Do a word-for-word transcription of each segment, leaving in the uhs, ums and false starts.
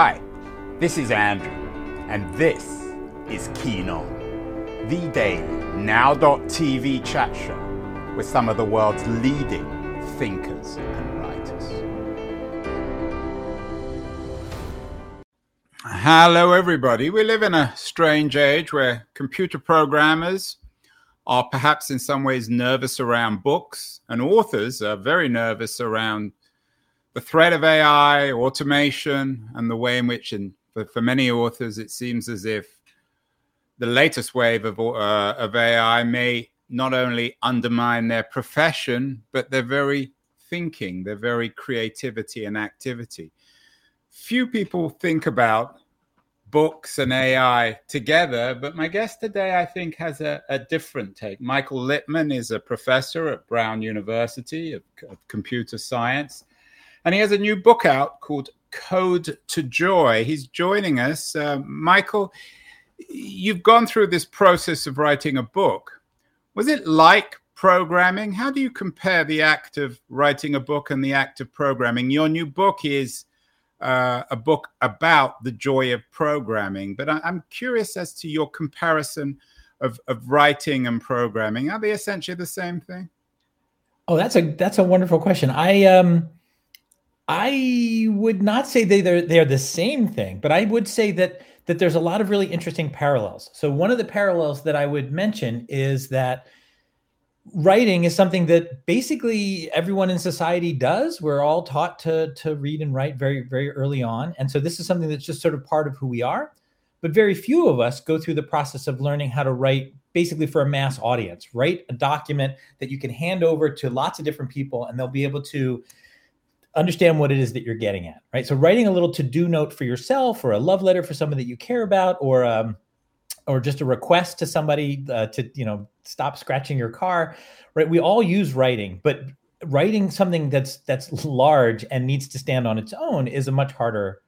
Hi, this is Andrew, and this is Keen On, the daily now dot t v chat show with some of the world's leading thinkers and writers. Hello, everybody. We live in a strange age where computer programmers are perhaps in some ways nervous around books, and authors are very nervous around the threat of A I, automation, and the way in which, and for, for many authors, it seems as if the latest wave of, uh, of A I may not only undermine their profession, but their very thinking, their very creativity and activity. Few people think about books and A I together, but my guest today, I think, has a, a different take. Michael Littman is a professor at Brown University of, of computer science. And he has a new book out called Code to Joy. He's joining us. Uh, Michael, you've gone through this process of writing a book. Was it like programming? How do you compare the act of writing a book and the act of programming? Your new book is uh, a book about the joy of programming. But I- I'm curious as to your comparison of, of writing and programming. Are they essentially the same thing? Oh, that's a that's a wonderful question. I um. I would not say they they're, they're the same thing, but I would say that that there's a lot of really interesting parallels. So one of the parallels that I would mention is that writing is something that basically everyone in society does. We're all taught to, to read and write very, very early on. And so this is something that's just sort of part of who we are. But very few of us go through the process of learning how to write basically for a mass audience, write a document that you can hand over to lots of different people and they'll be able to understand what it is that you're getting at, right? So writing a little to-do note for yourself or a love letter for someone that you care about, or um, or just a request to somebody uh, to, you know, stop scratching your car, right? We all use writing, but writing something that's that's large and needs to stand on its own is a much harder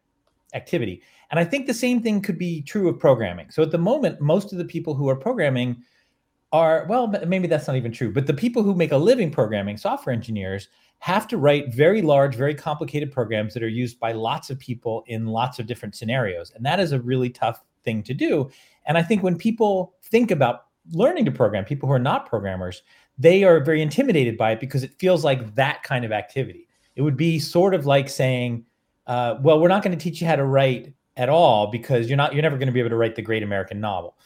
activity. And I think the same thing could be true of programming. So at the moment, most of the people who are programming are, well, maybe that's not even true, but the people who make a living programming, software engineers, have to write very large, very complicated programs that are used by lots of people in lots of different scenarios. And that is a really tough thing to do. And I think when people think about learning to program, people who are not programmers, they are very intimidated by it because it feels like that kind of activity. It would be sort of like saying, uh, well, we're not going to teach you how to write at all because you're not, you're never going to be able to write the great American novel.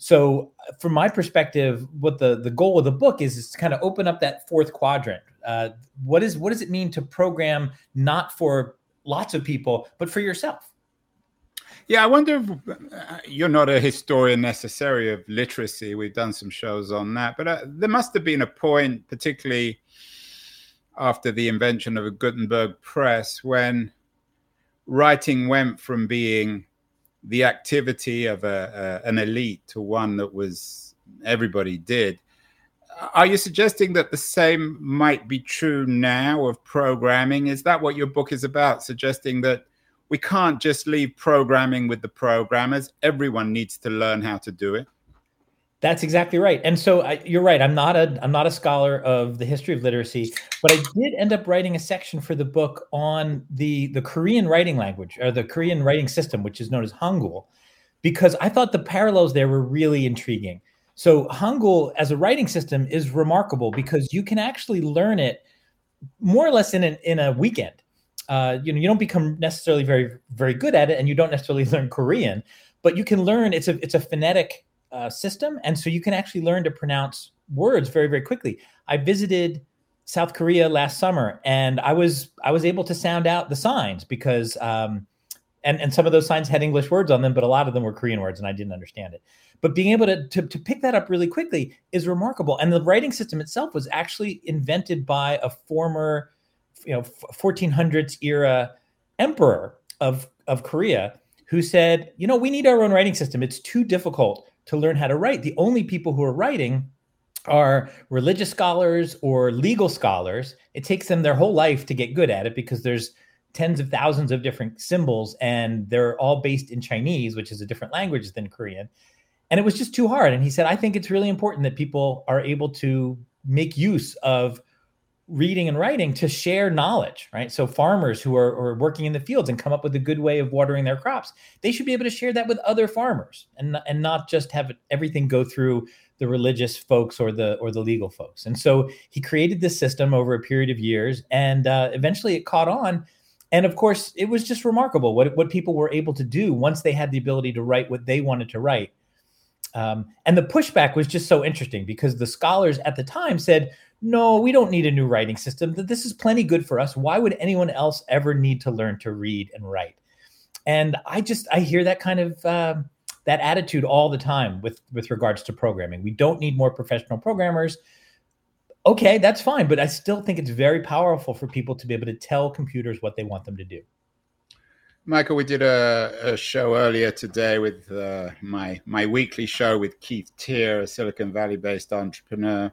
So from my perspective, what the, the goal of the book is, is to kind of open up that fourth quadrant. Uh, what is what does it mean to program not for lots of people, but for yourself? Yeah, I wonder if uh, you're not a historian necessarily of literacy. We've done some shows on that. But uh, there must have been a point, particularly after the invention of a Gutenberg press, when writing went from being the activity of a, a, an elite to one that was everybody did. Are you suggesting that the same might be true now of programming? Is that what your book is about, suggesting that we can't just leave programming with the programmers? Everyone needs to learn how to do it. That's exactly right. And so I, you're right. I'm not a I'm not a scholar of the history of literacy, but I did end up writing a section for the book on the, the Korean writing language, or the Korean writing system, which is known as Hangul, because I thought the parallels there were really intriguing. So Hangul as a writing system is remarkable because you can actually learn it more or less in an, in a weekend. Uh, you know, you don't become necessarily very, very good at it, and you don't necessarily learn Korean, but you can learn. It's a it's a phonetic Uh, system. And so you can actually learn to pronounce words very, very quickly. I visited South Korea last summer, and I was I was able to sound out the signs because um, and, and some of those signs had English words on them, but a lot of them were Korean words and I didn't understand it. But being able to, to, to pick that up really quickly is remarkable. And the writing system itself was actually invented by a former, you know, fourteen hundreds era emperor of, of Korea who said, you know, we need our own writing system. It's too difficult to learn how to write. The only people who are writing are religious scholars or legal scholars. It takes them their whole life to get good at it because there's tens of thousands of different symbols and they're all based in Chinese, which is a different language than Korean. And it was just too hard. And he said, I think it's really important that people are able to make use of reading and writing to share knowledge, right? So farmers who are, are working in the fields and come up with a good way of watering their crops, they should be able to share that with other farmers and, and not just have everything go through the religious folks or the or the legal folks. And so he created this system over a period of years, and uh, eventually it caught on. And of course, it was just remarkable what, what people were able to do once they had the ability to write what they wanted to write. Um, and the pushback was just so interesting because the scholars at the time said, no, we don't need a new writing system. This is plenty good for us. Why would anyone else ever need to learn to read and write? And I just, I hear that kind of, uh, that attitude all the time with, with regards to programming. We don't need more professional programmers. Okay, that's fine. But I still think it's very powerful for people to be able to tell computers what they want them to do. Michael, we did a, a show earlier today with uh, my, my weekly show with Keith Teer, a Silicon Valley-based entrepreneur,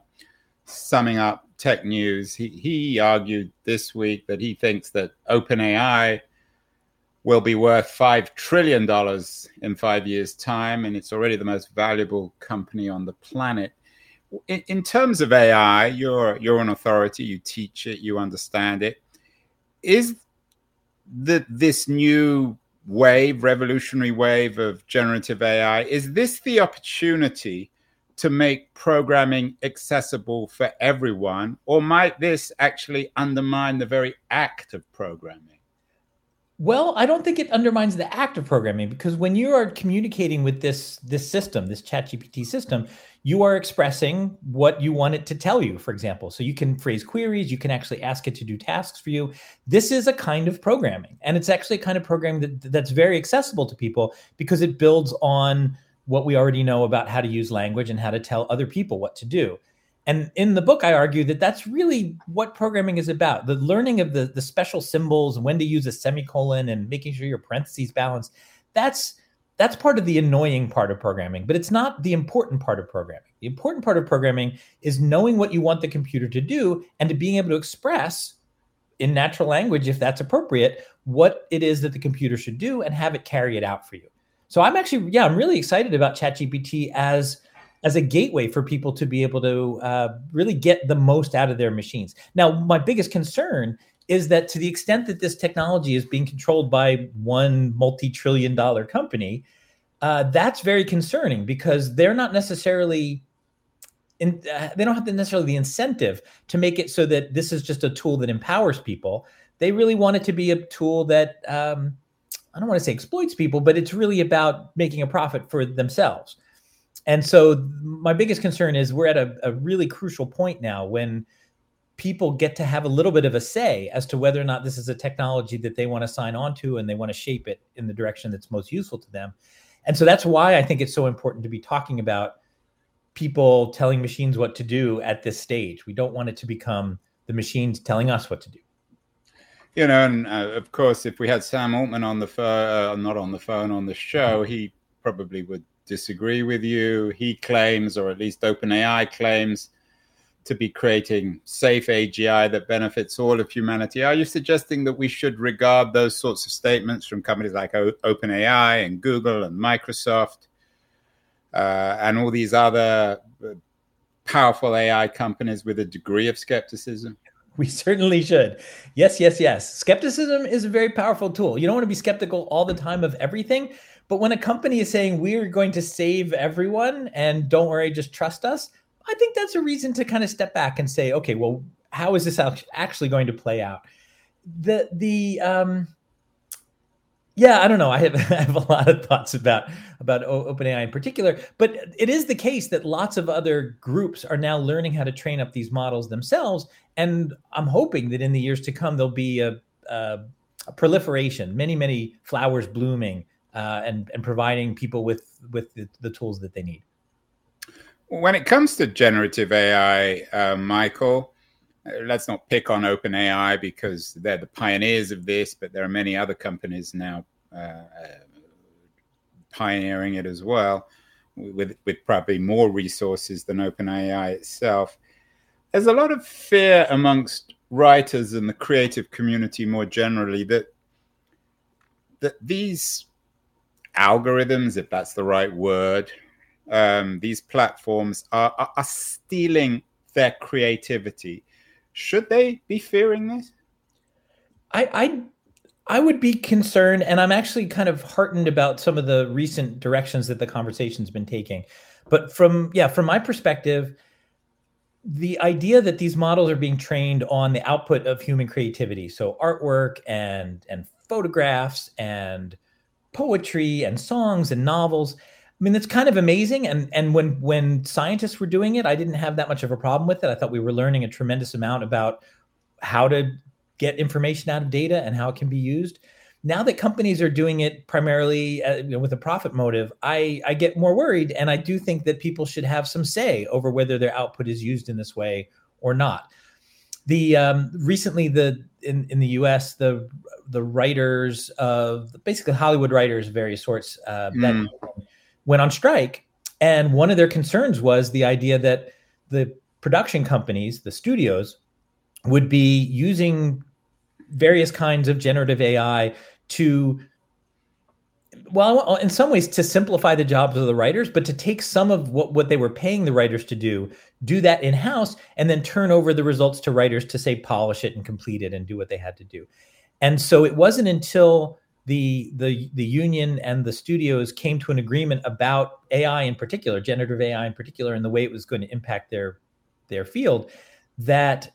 summing up tech news. He, he argued this week that he thinks that OpenAI will be worth five trillion dollars in five years' time, and it's already the most valuable company on the planet. In, in terms of A I, you're you're an authority, you teach it, you understand it. Is the, this new wave, revolutionary wave of generative A I, is this the opportunity to make programming accessible for everyone, or might this actually undermine the very act of programming? Well, I don't think it undermines the act of programming, because when you are communicating with this, this system, this ChatGPT system, you are expressing what you want it to tell you, for example. So you can phrase queries, you can actually ask it to do tasks for you. This is a kind of programming, and it's actually a kind of programming that, that's very accessible to people because it builds on what we already know about how to use language and how to tell other people what to do. And in the book, I argue that that's really what programming is about. The learning of the, the special symbols, when to use a semicolon and making sure your parentheses balance, that's that's part of the annoying part of programming, but it's not the important part of programming. The important part of programming is knowing what you want the computer to do and to being able to express in natural language, if that's appropriate, what it is that the computer should do and have it carry it out for you. So I'm actually, yeah, I'm really excited about ChatGPT as, as a gateway for people to be able to uh, really get the most out of their machines. Now, my biggest concern is that to the extent that this technology is being controlled by one multi-trillion dollar company, uh, that's very concerning because they're not necessarily, in, uh, they don't have necessarily the incentive to make it so that this is just a tool that empowers people. They really want it to be a tool that, um, I don't want to say exploits people, but it's really about making a profit for themselves. And so my biggest concern is we're at a, a really crucial point now when people get to have a little bit of a say as to whether or not this is a technology that they want to sign on to and they want to shape it in the direction that's most useful to them. And so that's why I think it's so important to be talking about people telling machines what to do at this stage. We don't want it to become the machines telling us what to do. You know, and uh, of course, if we had Sam Altman on the phone, uh, not on the phone, on the show, he probably would disagree with you. He claims, or at least OpenAI claims, to be creating safe A G I that benefits all of humanity. Are you suggesting that we should regard those sorts of statements from companies like o- OpenAI and Google and Microsoft uh, and all these other powerful A I companies with a degree of skepticism? We certainly should. Yes, yes, yes. Skepticism is a very powerful tool. You don't want to be skeptical all the time of everything. But when a company is saying we're going to save everyone and don't worry, just trust us, I think that's a reason to kind of step back and say, okay, well, how is this actually going to play out? The, the, um, yeah, I don't know. I have, I have a lot of thoughts about, about OpenAI in particular, but it is the case that lots of other groups are now learning how to train up these models themselves. And I'm hoping that in the years to come, there'll be a, a, a proliferation, many, many flowers blooming uh, and, and providing people with, with the, the tools that they need. When it comes to generative A I, uh, Michael, let's not pick on OpenAI because they're the pioneers of this, but there are many other companies now uh, pioneering it as well, with, with probably more resources than OpenAI itself. There's a lot of fear amongst writers and the creative community more generally that that these algorithms, if that's the right word, um, these platforms are, are, are stealing their creativity. Should they be fearing this? I, I I would be concerned, and I'm actually kind of heartened about some of the recent directions that the conversation's been taking. But from yeah, from my perspective, the idea that these models are being trained on the output of human creativity, so artwork and and photographs and poetry and songs and novels, I mean, that's kind of amazing. And and when when scientists were doing it, I didn't have that much of a problem with it. I thought we were learning a tremendous amount about how to get information out of data and how it can be used. Now that companies are doing it primarily uh, you know, with a profit motive, I, I get more worried. And I do think that people should have some say over whether their output is used in this way or not. The um, recently, the in, in the U S, the the writers of basically Hollywood writers of various sorts uh, mm. that went on strike. And one of their concerns was the idea that the production companies, the studios, would be using various kinds of generative A I to, well, in some ways to simplify the jobs of the writers, but to take some of what, what they were paying the writers to do, do that in-house, and then turn over the results to writers to, say, polish it and complete it and do what they had to do. And so it wasn't until the the the union and the studios came to an agreement about A I in particular, generative A I in particular, and the way it was going to impact their their field, that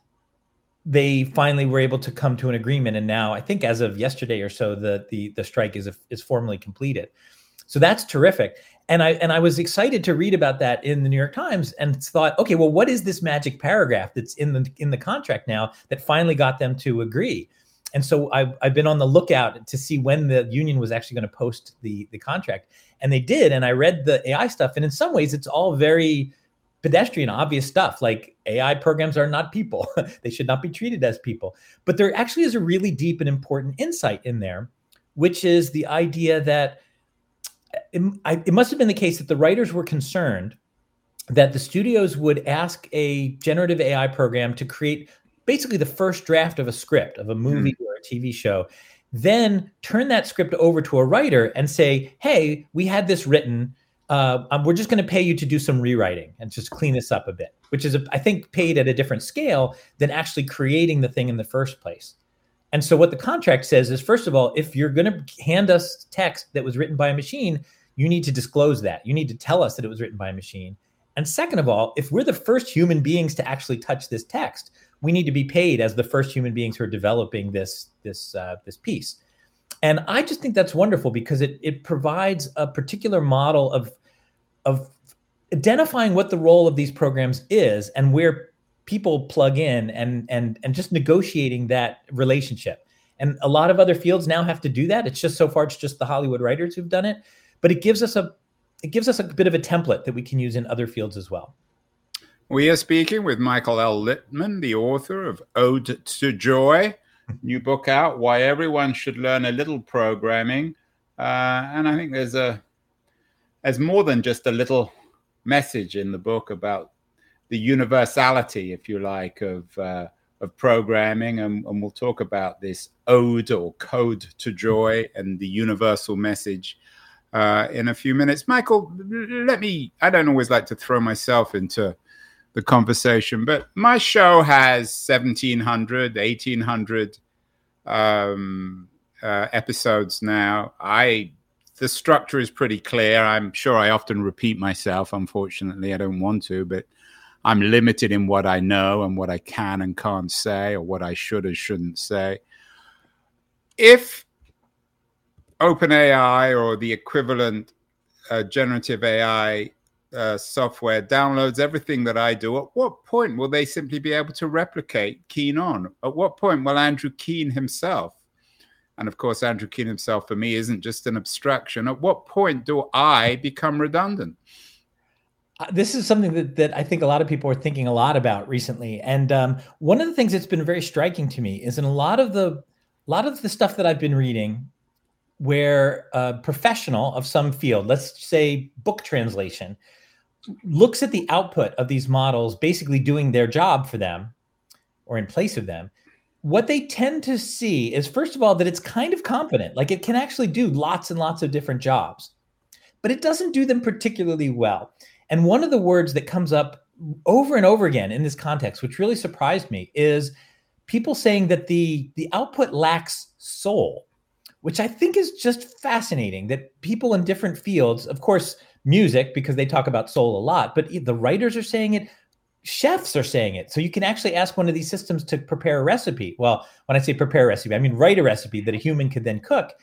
they finally were able to come to an agreement. And now I think as of yesterday or so, the the, the strike is is formally completed. So that's terrific. And I and I was excited to read about that in the New York Times and thought, okay, well, what is this magic paragraph that's in the in the contract now that finally got them to agree? And so I've, I've been on the lookout to see when the union was actually going to post the the contract. And they did. And I read the A I stuff. And in some ways, it's all very pedestrian, obvious stuff, like A I programs are not people. They should not be treated as people. But there actually is a really deep and important insight in there, which is the idea that it, I, it must have been the case that the writers were concerned that the studios would ask a generative A I program to create basically the first draft of a script, of a movie mm. or a T V show, then turn that script over to a writer and say, hey, we had this written. Uh, um, we're just going to pay you to do some rewriting and just clean this up a bit, which is, a, I think, paid at a different scale than actually creating the thing in the first place. And so what the contract says is, first of all, if you're going to hand us text that was written by a machine, you need to disclose that. You need to tell us that it was written by a machine. And second of all, if we're the first human beings to actually touch this text, we need to be paid as the first human beings who are developing this this uh, this piece. And I just think that's wonderful because it it provides a particular model of of identifying what the role of these programs is and where people plug in and and and just negotiating that relationship. And a lot of other fields now have to do that. It's just so far it's just the Hollywood writers who've done it, but it gives us a it gives us a bit of a template that we can use in other fields as well. We are speaking with Michael L. Littman, the author of Ode to Joy, new book out, Why Everyone Should Learn a Little Programming. Uh, and I think there's a there's more than just a little message in the book about the universality, if you like, of uh, of programming. And, and we'll talk about this ode or code to joy and the universal message uh, in a few minutes. Michael, let me, I don't always like to throw myself into the conversation, but my show has seventeen hundred, eighteen hundred um, uh, episodes now. I the structure is pretty clear. I'm sure I often repeat myself. Unfortunately, I don't want to, but I'm limited in what I know and what I can and can't say, or what I should or shouldn't say. If OpenAI or the equivalent uh, generative A I Uh, software downloads everything that I do, at what point will they simply be able to replicate Keen On? At what point will Andrew Keen himself, and of course Andrew Keen himself for me isn't just an abstraction, at what point do I become redundant? Uh, this is something that, that I think a lot of people are thinking a lot about recently. And um, one of the things that's been very striking to me is in a lot of the, a lot of the stuff that I've been reading where a professional of some field, let's say book translation, looks at the output of these models basically doing their job for them or in place of them, what they tend to see is, first of all, that it's kind of competent. Like it can actually do lots and lots of different jobs, but it doesn't do them particularly well. And one of the words that comes up over and over again in this context, which really surprised me, is people saying that the, the output lacks soul, which I think is just fascinating, that people in different fields, of course, music, because they talk about soul a lot, but the writers are saying it, chefs are saying it. So you can actually ask one of these systems to prepare a recipe. Well, when I say prepare a recipe, I mean write a recipe that a human could then cook.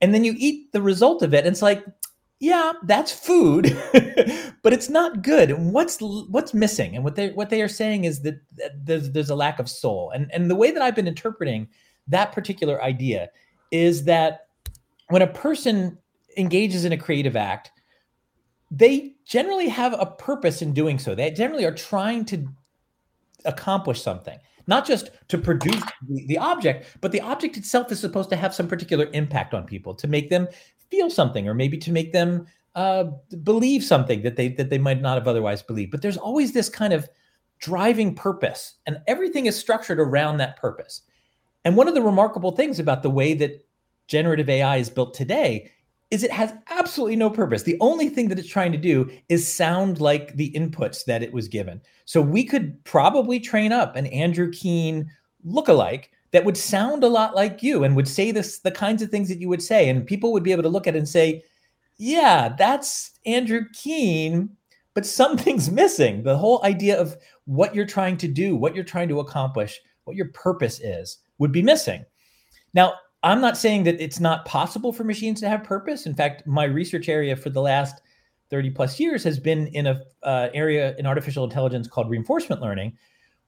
And then you eat the result of it, and it's like, yeah, that's food, but it's not good. And what's what's missing? And what they what they are saying is that there's, there's a lack of soul. And, and the way that I've been interpreting that particular idea is that when a person engages in a creative act, they generally have a purpose in doing so. They generally are trying to accomplish something, not just to produce the, the object, but the object itself is supposed to have some particular impact on people, to make them feel something, or maybe to make them uh, believe something that they that they might not have otherwise believed. But there's always this kind of driving purpose, and everything is structured around that purpose. And one of the remarkable things about the way that generative A I is built today is it has absolutely no purpose. The only thing that it's trying to do is sound like the inputs that it was given. So we could probably train up an Andrew Keen lookalike that would sound a lot like you and would say this, the kinds of things that you would say. And people would be able to look at it and say, yeah, that's Andrew Keen, but something's missing. The whole idea of what you're trying to do, what you're trying to accomplish, what your purpose is, would be missing. Now, I'm not saying that it's not possible for machines to have purpose. In fact, my research area for the last thirty plus years has been in a uh, area in artificial intelligence called reinforcement learning,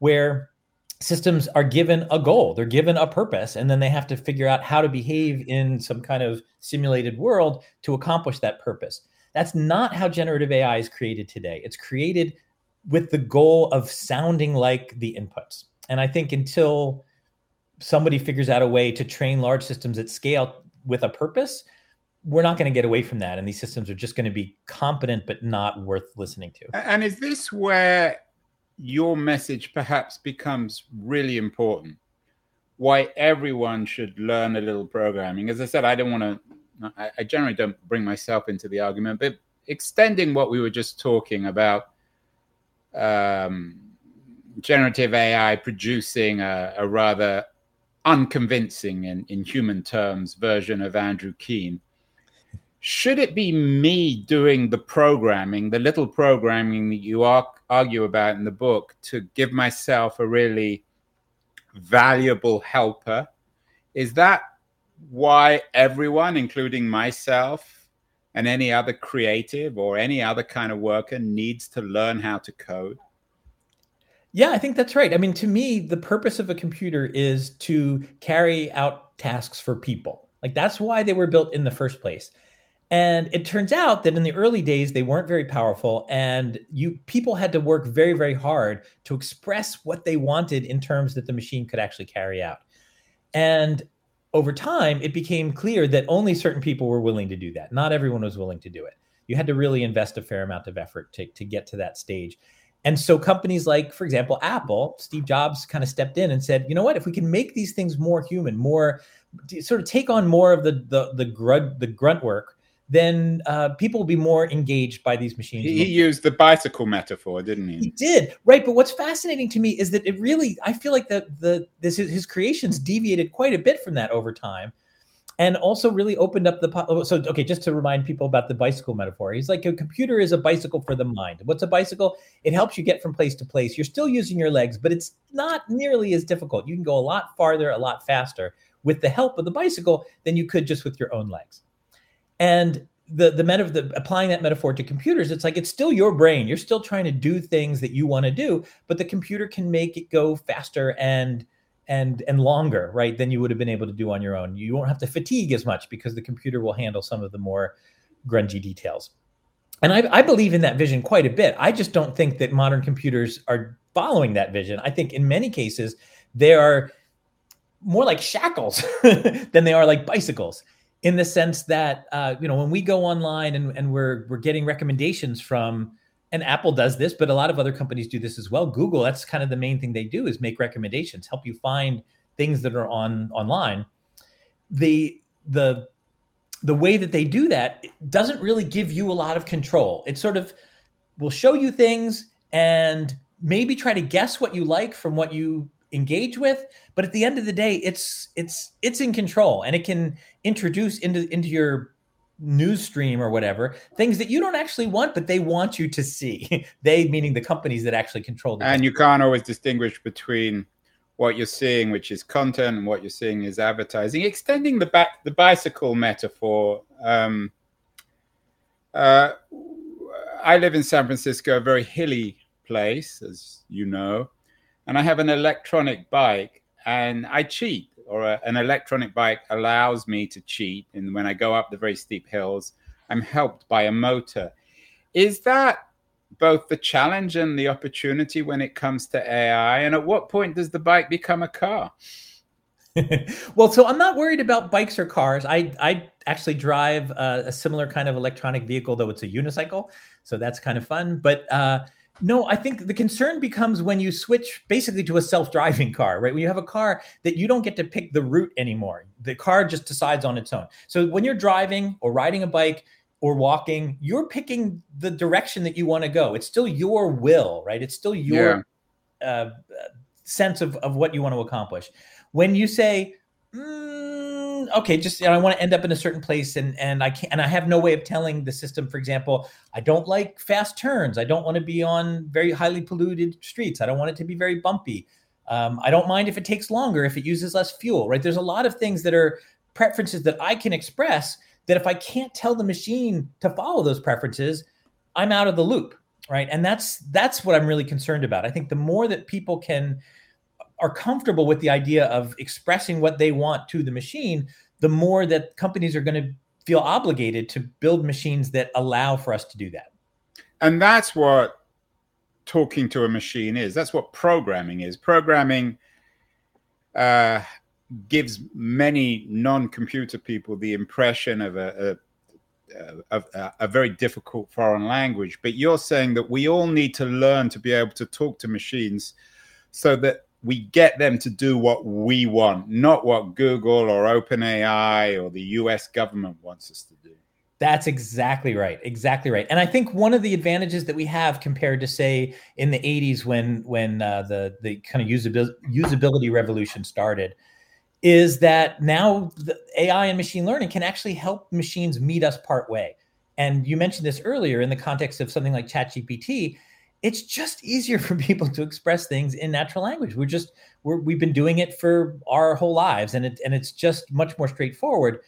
where systems are given a goal, they're given a purpose, and then they have to figure out how to behave in some kind of simulated world to accomplish that purpose. That's not how generative A I is created today. It's created with the goal of sounding like the inputs. And I think until somebody figures out a way to train large systems at scale with a purpose, we're not going to get away from that. And these systems are just going to be competent, but not worth listening to. And is this where your message perhaps becomes really important? Why everyone should learn a little programming? As I said, I don't want to, I generally don't bring myself into the argument, but extending what we were just talking about, um, generative A I producing a, a rather unconvincing in, in human terms version of Andrew Keen. Should it be me doing the programming, the little programming that you ar- argue about in the book, to give myself a really valuable helper? Is that why everyone, including myself and any other creative or any other kind of worker, needs to learn how to code? Yeah, I think that's right. I mean, to me, the purpose of a computer is to carry out tasks for people. Like, that's why they were built in the first place. And it turns out that in the early days, they weren't very powerful, and you people had to work very, very hard to express what they wanted in terms that the machine could actually carry out. And over time, it became clear that only certain people were willing to do that. Not everyone was willing to do it. You had to really invest a fair amount of effort to, to get to that stage. And so companies like, for example, Apple, Steve Jobs kind of stepped in and said, you know what, if we can make these things more human, more sort of take on more of the the the grunt, the grunt work, then uh, people will be more engaged by these machines. He, he used the bicycle metaphor, didn't he? He did, right. But what's fascinating to me is that it really, I feel like the, the this his creations deviated quite a bit from that over time. And also really opened up the, so, okay, just to remind people about the bicycle metaphor. He's like, a computer is a bicycle for the mind. What's a bicycle? It helps you get from place to place. You're still using your legs, but it's not nearly as difficult. You can go a lot farther, a lot faster with the help of the bicycle than you could just with your own legs. And the the, meta- the applying that metaphor to computers, it's like, it's still your brain. You're still trying to do things that you want to do, but the computer can make it go faster and and and longer, right, than you would have been able to do on your own. You won't have to fatigue as much because the computer will handle some of the more grungy details. And I, I believe in that vision quite a bit. I just don't think that modern computers are following that vision. I think in many cases, they are more like shackles than they are like bicycles, in the sense that, uh, you know, when we go online and, and we're we're getting recommendations from, and Apple does this, but a lot of other companies do this as well. Google, that's kind of the main thing they do, is make recommendations, help you find things that are on online. The the the way that they do that doesn't really give you a lot of control. It sort of will show you things and maybe try to guess what you like from what you engage with. But at the end of the day, it's it's it's in control, and it can introduce into into your news stream or whatever things that you don't actually want, but they want you to see. They, meaning the companies that actually control the. And you can't always distinguish between what you're seeing, which is content, and what you're seeing is advertising. Extending the ba- the bicycle metaphor. Um, uh, I live in San Francisco, a very hilly place, as you know, and I have an electronic bike, and I cheat, or a, an electronic bike allows me to cheat. And when I go up the very steep hills, I'm helped by a motor. Is that both the challenge and the opportunity when it comes to A I? And at what point does the bike become a car? Well, so I'm not worried about bikes or cars. I, I actually drive a, a similar kind of electronic vehicle, though it's a unicycle. So that's kind of fun. But uh, no, I think the concern becomes when you switch basically to a self-driving car, right? When you have a car that you don't get to pick the route anymore. The car just decides on its own. So when you're driving or riding a bike or walking, you're picking the direction that you want to go. It's still your will, right? It's still your yeah. uh, sense of, of what you want to accomplish. When you say, mm, okay, just you know, I want to end up in a certain place, and and I can't, and I have no way of telling the system, for example, I don't like fast turns. I don't want to be on very highly polluted streets. I don't want it to be very bumpy. Um, I don't mind if it takes longer, if it uses less fuel, right? There's a lot of things that are preferences that I can express that if I can't tell the machine to follow those preferences, I'm out of the loop, right? And that's that's what I'm really concerned about. I think the more that people can are comfortable with the idea of expressing what they want to the machine, the more that companies are going to feel obligated to build machines that allow for us to do that. And that's what talking to a machine is. That's what programming is. Programming uh, gives many non-computer people the impression of a, a, a, a very difficult foreign language. But you're saying that we all need to learn to be able to talk to machines so that we get them to do what we want, not what Google or OpenAI or the U S government wants us to do. That's exactly right. Exactly right. And I think one of the advantages that we have compared to, say, in the eighties when when uh, the, the kind of usability, usability revolution started is that now the A I and machine learning can actually help machines meet us partway. And you mentioned this earlier in the context of something like ChatGPT. It's just easier for people to express things in natural language. We're just we're, we've been doing it for our whole lives, and it and it's just much more straightforward.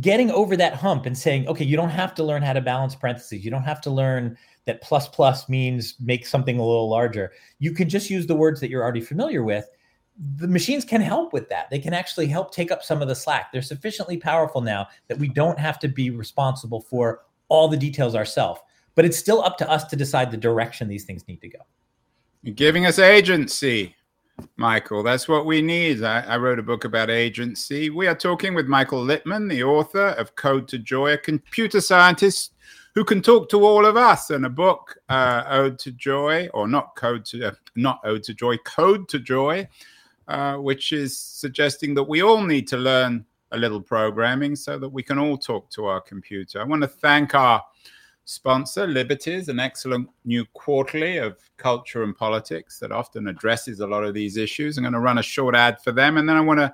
Getting over that hump and saying, okay, you don't have to learn how to balance parentheses. You don't have to learn that plus plus means make something a little larger. You can just use the words that you're already familiar with. The machines can help with that. They can actually help take up some of the slack. They're sufficiently powerful now that we don't have to be responsible for all the details ourselves. But it's still up to us to decide the direction these things need to go. You're giving us agency, Michael. That's what we need. I, I wrote a book about agency. We are talking with Michael Littman, the author of Code to Joy, a computer scientist who can talk to all of us, and a book, uh, Ode to Joy, or not Code to, uh, not Ode to Joy, Code to Joy, uh, which is suggesting that we all need to learn a little programming so that we can all talk to our computer. I want to thank our sponsor, Liberties, an excellent new quarterly of culture and politics that often addresses a lot of these issues. I'm going to run a short ad for them, and then I want to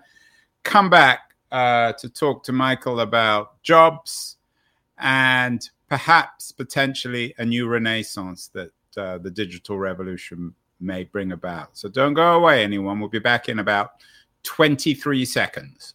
come back uh, to talk to Michael about jobs and perhaps potentially a new renaissance that uh, the digital revolution may bring about. So don't go away, anyone. We'll be back in about twenty-three seconds.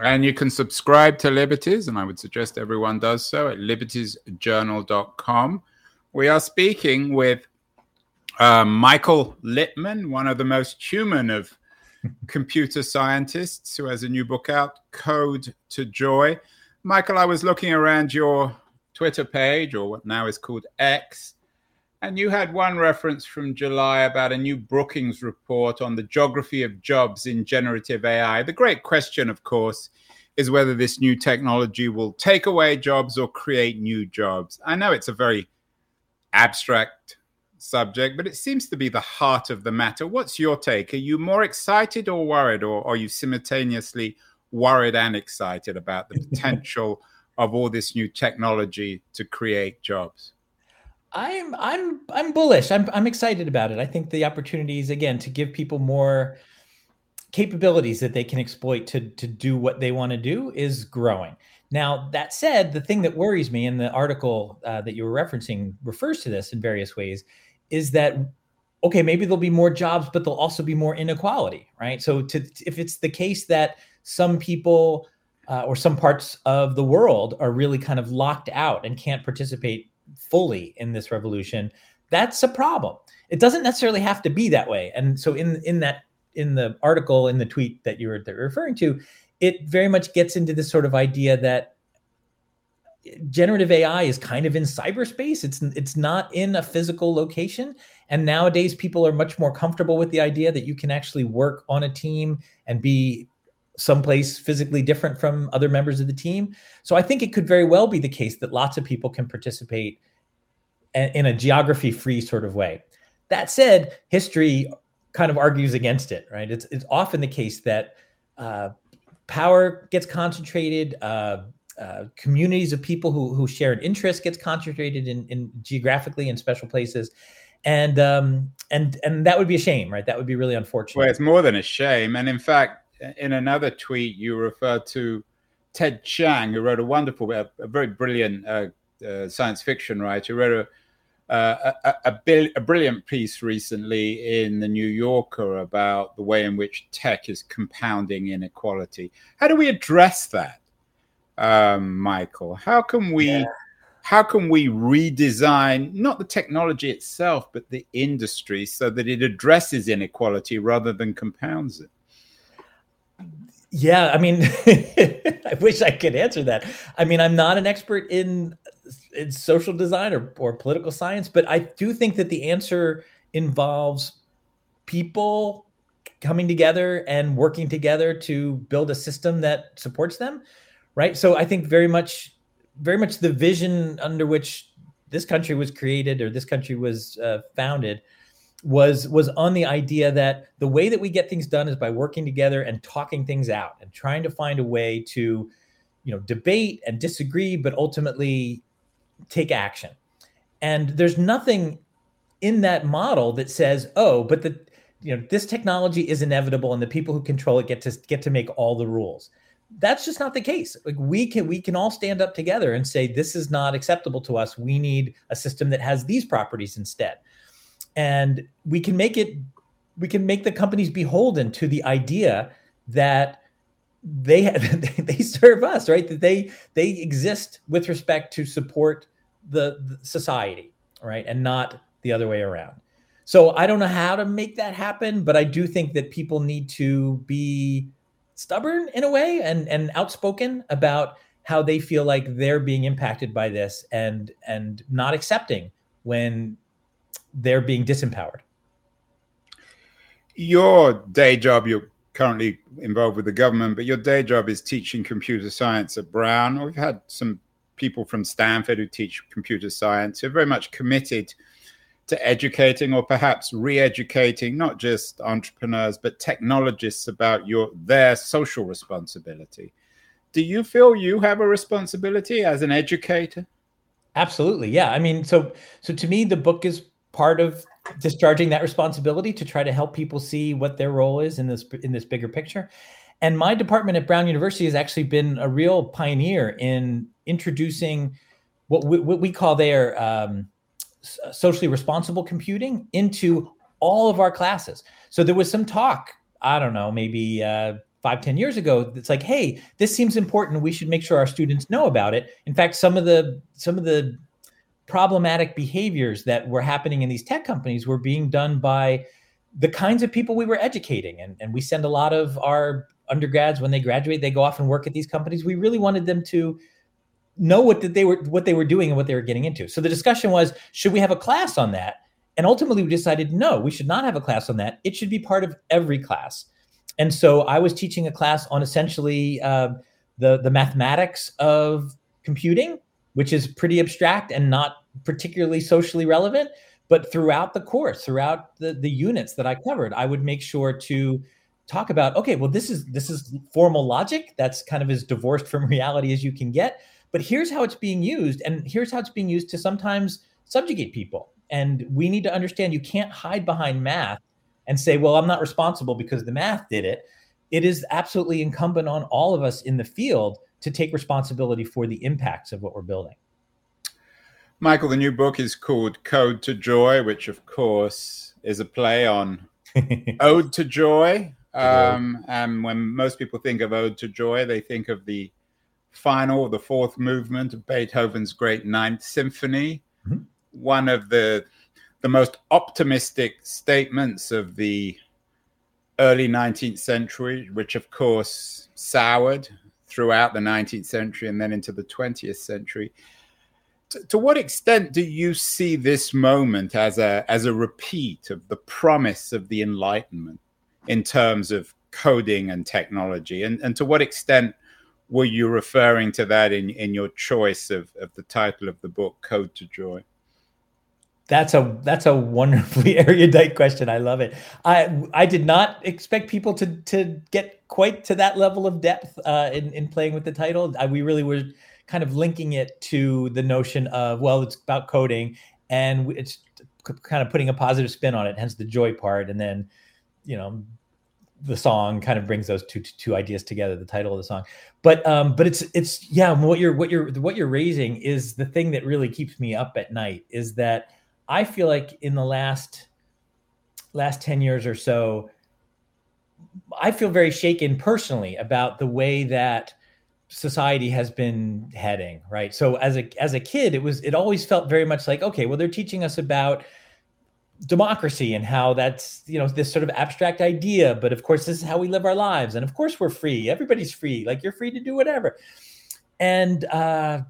And you can subscribe to Liberties, and I would suggest everyone does so, at liberties journal dot com. We are speaking with uh, Michael Littman, one of the most human of computer scientists, who has a new book out, Code to Joy. Michael, I was looking around your Twitter page, or what now is called X. And you had one reference from July about a new Brookings report on the geography of jobs in generative A I. The great question, of course, is whether this new technology will take away jobs or create new jobs. I know it's a very abstract subject, but it seems to be the heart of the matter. What's your take? Are you more excited or worried, or are you simultaneously worried and excited about the potential of all this new technology to create jobs? I'm I'm I'm bullish. I'm I'm excited about it. I think the opportunities, again, to give people more capabilities that they can exploit to to do what they want to do is growing. Now, that said, the thing that worries me, and the article uh, that you were referencing refers to this in various ways, is that, okay, maybe there'll be more jobs, but there'll also be more inequality, right? So to, if it's the case that some people uh, or some parts of the world are really kind of locked out and can't participate fully in this revolution, that's a problem. It doesn't necessarily have to be that way. And so in in that in the article, in the tweet that you were referring to, it very much gets into this sort of idea that generative A I is kind of in cyberspace. It's it's not in a physical location. And nowadays people are much more comfortable with the idea that you can actually work on a team and be someplace physically different from other members of the team. So I think it could very well be the case that lots of people can participate in a geography-free sort of way. That said, history kind of argues against it, right? It's it's often the case that uh, power gets concentrated, uh, uh, communities of people who who share an interest gets concentrated in, in geographically in special places. And um, and and that would be a shame, right? That would be really unfortunate. Well, it's more than a shame. And in fact, in another tweet, you referred to Ted Chiang, who wrote a wonderful, a, a very brilliant uh, uh, science fiction writer, who wrote a, uh, a, a, bil- a brilliant piece recently in The New Yorker about the way in which tech is compounding inequality. How do we address that, um, Michael? How can we, yeah. how can we redesign, not the technology itself, but the industry so that it addresses inequality rather than compounds it? Yeah, I mean, I wish I could answer that. I mean, I'm not an expert in in social design or, or political science, but I do think that the answer involves people coming together and working together to build a system that supports them, right? So I think very much, very much the vision under which this country was created or this country was uh, founded was was on the idea that the way that we get things done is by working together and talking things out and trying to find a way to, you know, debate and disagree, but ultimately take action. And there's nothing in that model that says, oh, but the, you know, this technology is inevitable and the people who control it get to get to make all the rules. That's just not the case. Like we can we can all stand up together and say, this is not acceptable to us. We need a system that has these properties instead. And we can make it, we can make the companies beholden to the idea that they they serve us, right? That they they exist with respect to support the, the society, right? And not the other way around. So I don't know how to make that happen, but I do think that people need to be stubborn in a way and and outspoken about how they feel like they're being impacted by this and and not accepting when they're being disempowered. Your day job, you're currently involved with the government, but your day job is teaching computer science at Brown. We've had some people from Stanford who teach computer science who are very much committed to educating or perhaps re-educating not just entrepreneurs, but technologists about your their social responsibility. Do you feel you have a responsibility as an educator? Absolutely. Yeah. I mean, so so to me, the book is part of discharging that responsibility to try to help people see what their role is in this in this bigger picture. And my department at Brown University has actually been a real pioneer in introducing what we, what we call their um, socially responsible computing into all of our classes. So there was some talk, I don't know, maybe uh, five, ten years ago, that's like, hey, this seems important. We should make sure our students know about it. In fact, some of the some of the problematic behaviors that were happening in these tech companies were being done by the kinds of people we were educating. And, and we send a lot of our undergrads, when they graduate, they go off and work at these companies. We really wanted them to know what that they were what they were doing and what they were getting into. So the discussion was, should we have a class on that? And ultimately we decided, no, we should not have a class on that. It should be part of every class. And so I was teaching a class on essentially uh, the, the mathematics of computing, which is pretty abstract and not particularly socially relevant. But throughout the course, throughout the, the units that I covered, I would make sure to talk about, okay, well, this is this is formal logic. That's kind of as divorced from reality as you can get. But here's how it's being used. And here's how it's being used to sometimes subjugate people. And we need to understand you can't hide behind math and say, well, I'm not responsible because the math did it. It is absolutely incumbent on all of us in the field to take responsibility for the impacts of what we're building. Michael, the new book is called Code to Joy, which, of course, is a play on Ode to Joy. Um, and when most people think of Ode to Joy, they think of the final, the fourth movement of Beethoven's Great Ninth Symphony. Mm-hmm. One of the the most optimistic statements of the early nineteenth century, which, of course, soured throughout the nineteenth century and then into the twentieth century. To, to what extent do you see this moment as a as a repeat of the promise of the Enlightenment in terms of coding and technology? And, and to what extent were you referring to that in, in your choice of, of the title of the book, Code to Joy? That's a that's a wonderfully erudite question. I love it. I I did not expect people to to get quite to that level of depth uh, in in playing with the title. I, we really were kind of linking it to the notion of, well, it's about coding and it's kind of putting a positive spin on it, hence the joy part. And then, you know, the song kind of brings those two two ideas together. The title of the song, but um, but it's it's yeah. What you're what you're what you're raising is the thing that really keeps me up at night. Is that I feel like in the last last ten years or so, I feel very shaken personally about the way that society has been heading, right? So as a as a kid, it was it always felt very much like, okay, well, they're teaching us about democracy and how that's, you know, this sort of abstract idea, but of course, this is how we live our lives. And of course, we're free. Everybody's free. Like, you're free to do whatever. And uh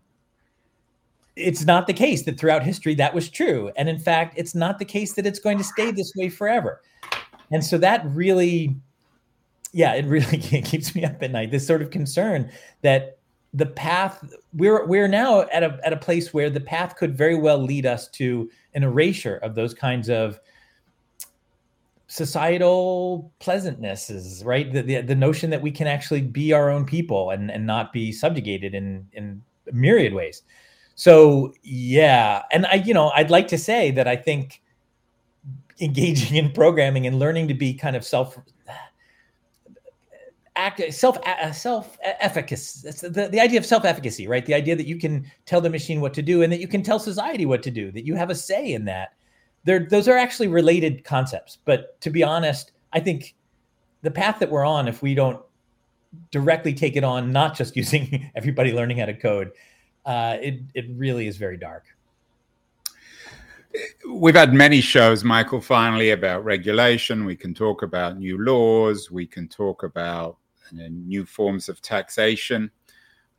it's not the case that throughout history that was true. And in fact, it's not the case that it's going to stay this way forever. And so that really, yeah, it really keeps me up at night. This sort of concern that the path, we're we're now at a at a place where the path could very well lead us to an erasure of those kinds of societal pleasantnesses, right? The the, the notion that we can actually be our own people and, and not be subjugated in, in myriad ways. So, yeah. And I, you know, I'd like to say that I think engaging in programming and learning to be kind of self act, self, self efficacy, the, the idea of self-efficacy, right? The idea that you can tell the machine what to do and that you can tell society what to do, that you have a say in that. They're, those are actually related concepts. But to be honest, I think the path that we're on, if we don't directly take it on, not just using everybody learning how to code, Uh, it it really is very dark. We've had many shows, Michael, finally, about regulation. We can talk about new laws. We can talk about you know, new forms of taxation.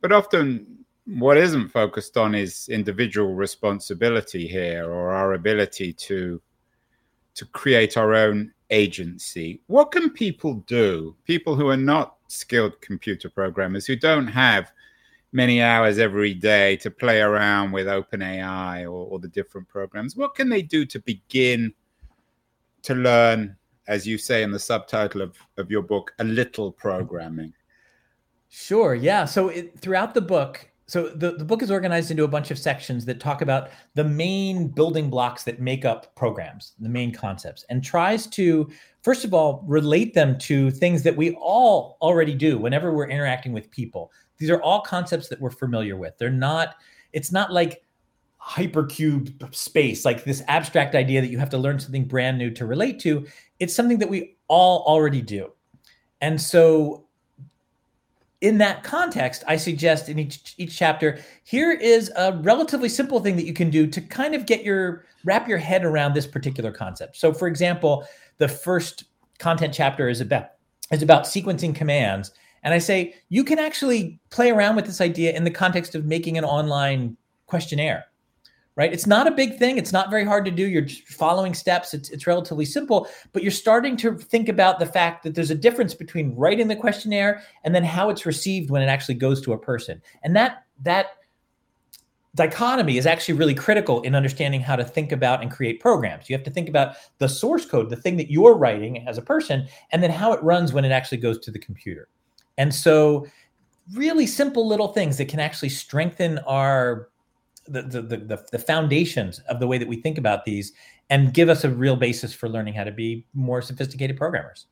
But often what isn't focused on is individual responsibility here, or our ability to, to create our own agency. What can people do, people who are not skilled computer programmers, who don't have many hours every day to play around with OpenAI or, or the different programs? What can they do to begin to learn, as you say in the subtitle of, of your book, a little programming? Sure, yeah. So it, throughout the book, so the, the book is organized into a bunch of sections that talk about the main building blocks that make up programs, the main concepts, and tries to, first of all, relate them to things that we all already do whenever we're interacting with people. These are all concepts that we're familiar with. They're not, it's not like hypercube space, like this abstract idea that you have to learn something brand new to relate to. It's something that we all already do. And so in that context, I suggest in each each chapter, here is a relatively simple thing that you can do to kind of get your, wrap your head around this particular concept. So for example, the first content chapter is about, is about sequencing commands And I say, you can actually play around with this idea in the context of making an online questionnaire, right? It's not a big thing. It's not very hard to do. You're following steps. It's, it's relatively simple, but you're starting to think about the fact that there's a difference between writing the questionnaire and then how it's received when it actually goes to a person. And that that dichotomy is actually really critical in understanding how to think about and create programs. You have to think about the source code, the thing that you're writing as a person, and then how it runs when it actually goes to the computer. And so really simple little things that can actually strengthen our the, the, the, the foundations of the way that we think about these and give us a real basis for learning how to be more sophisticated programmers.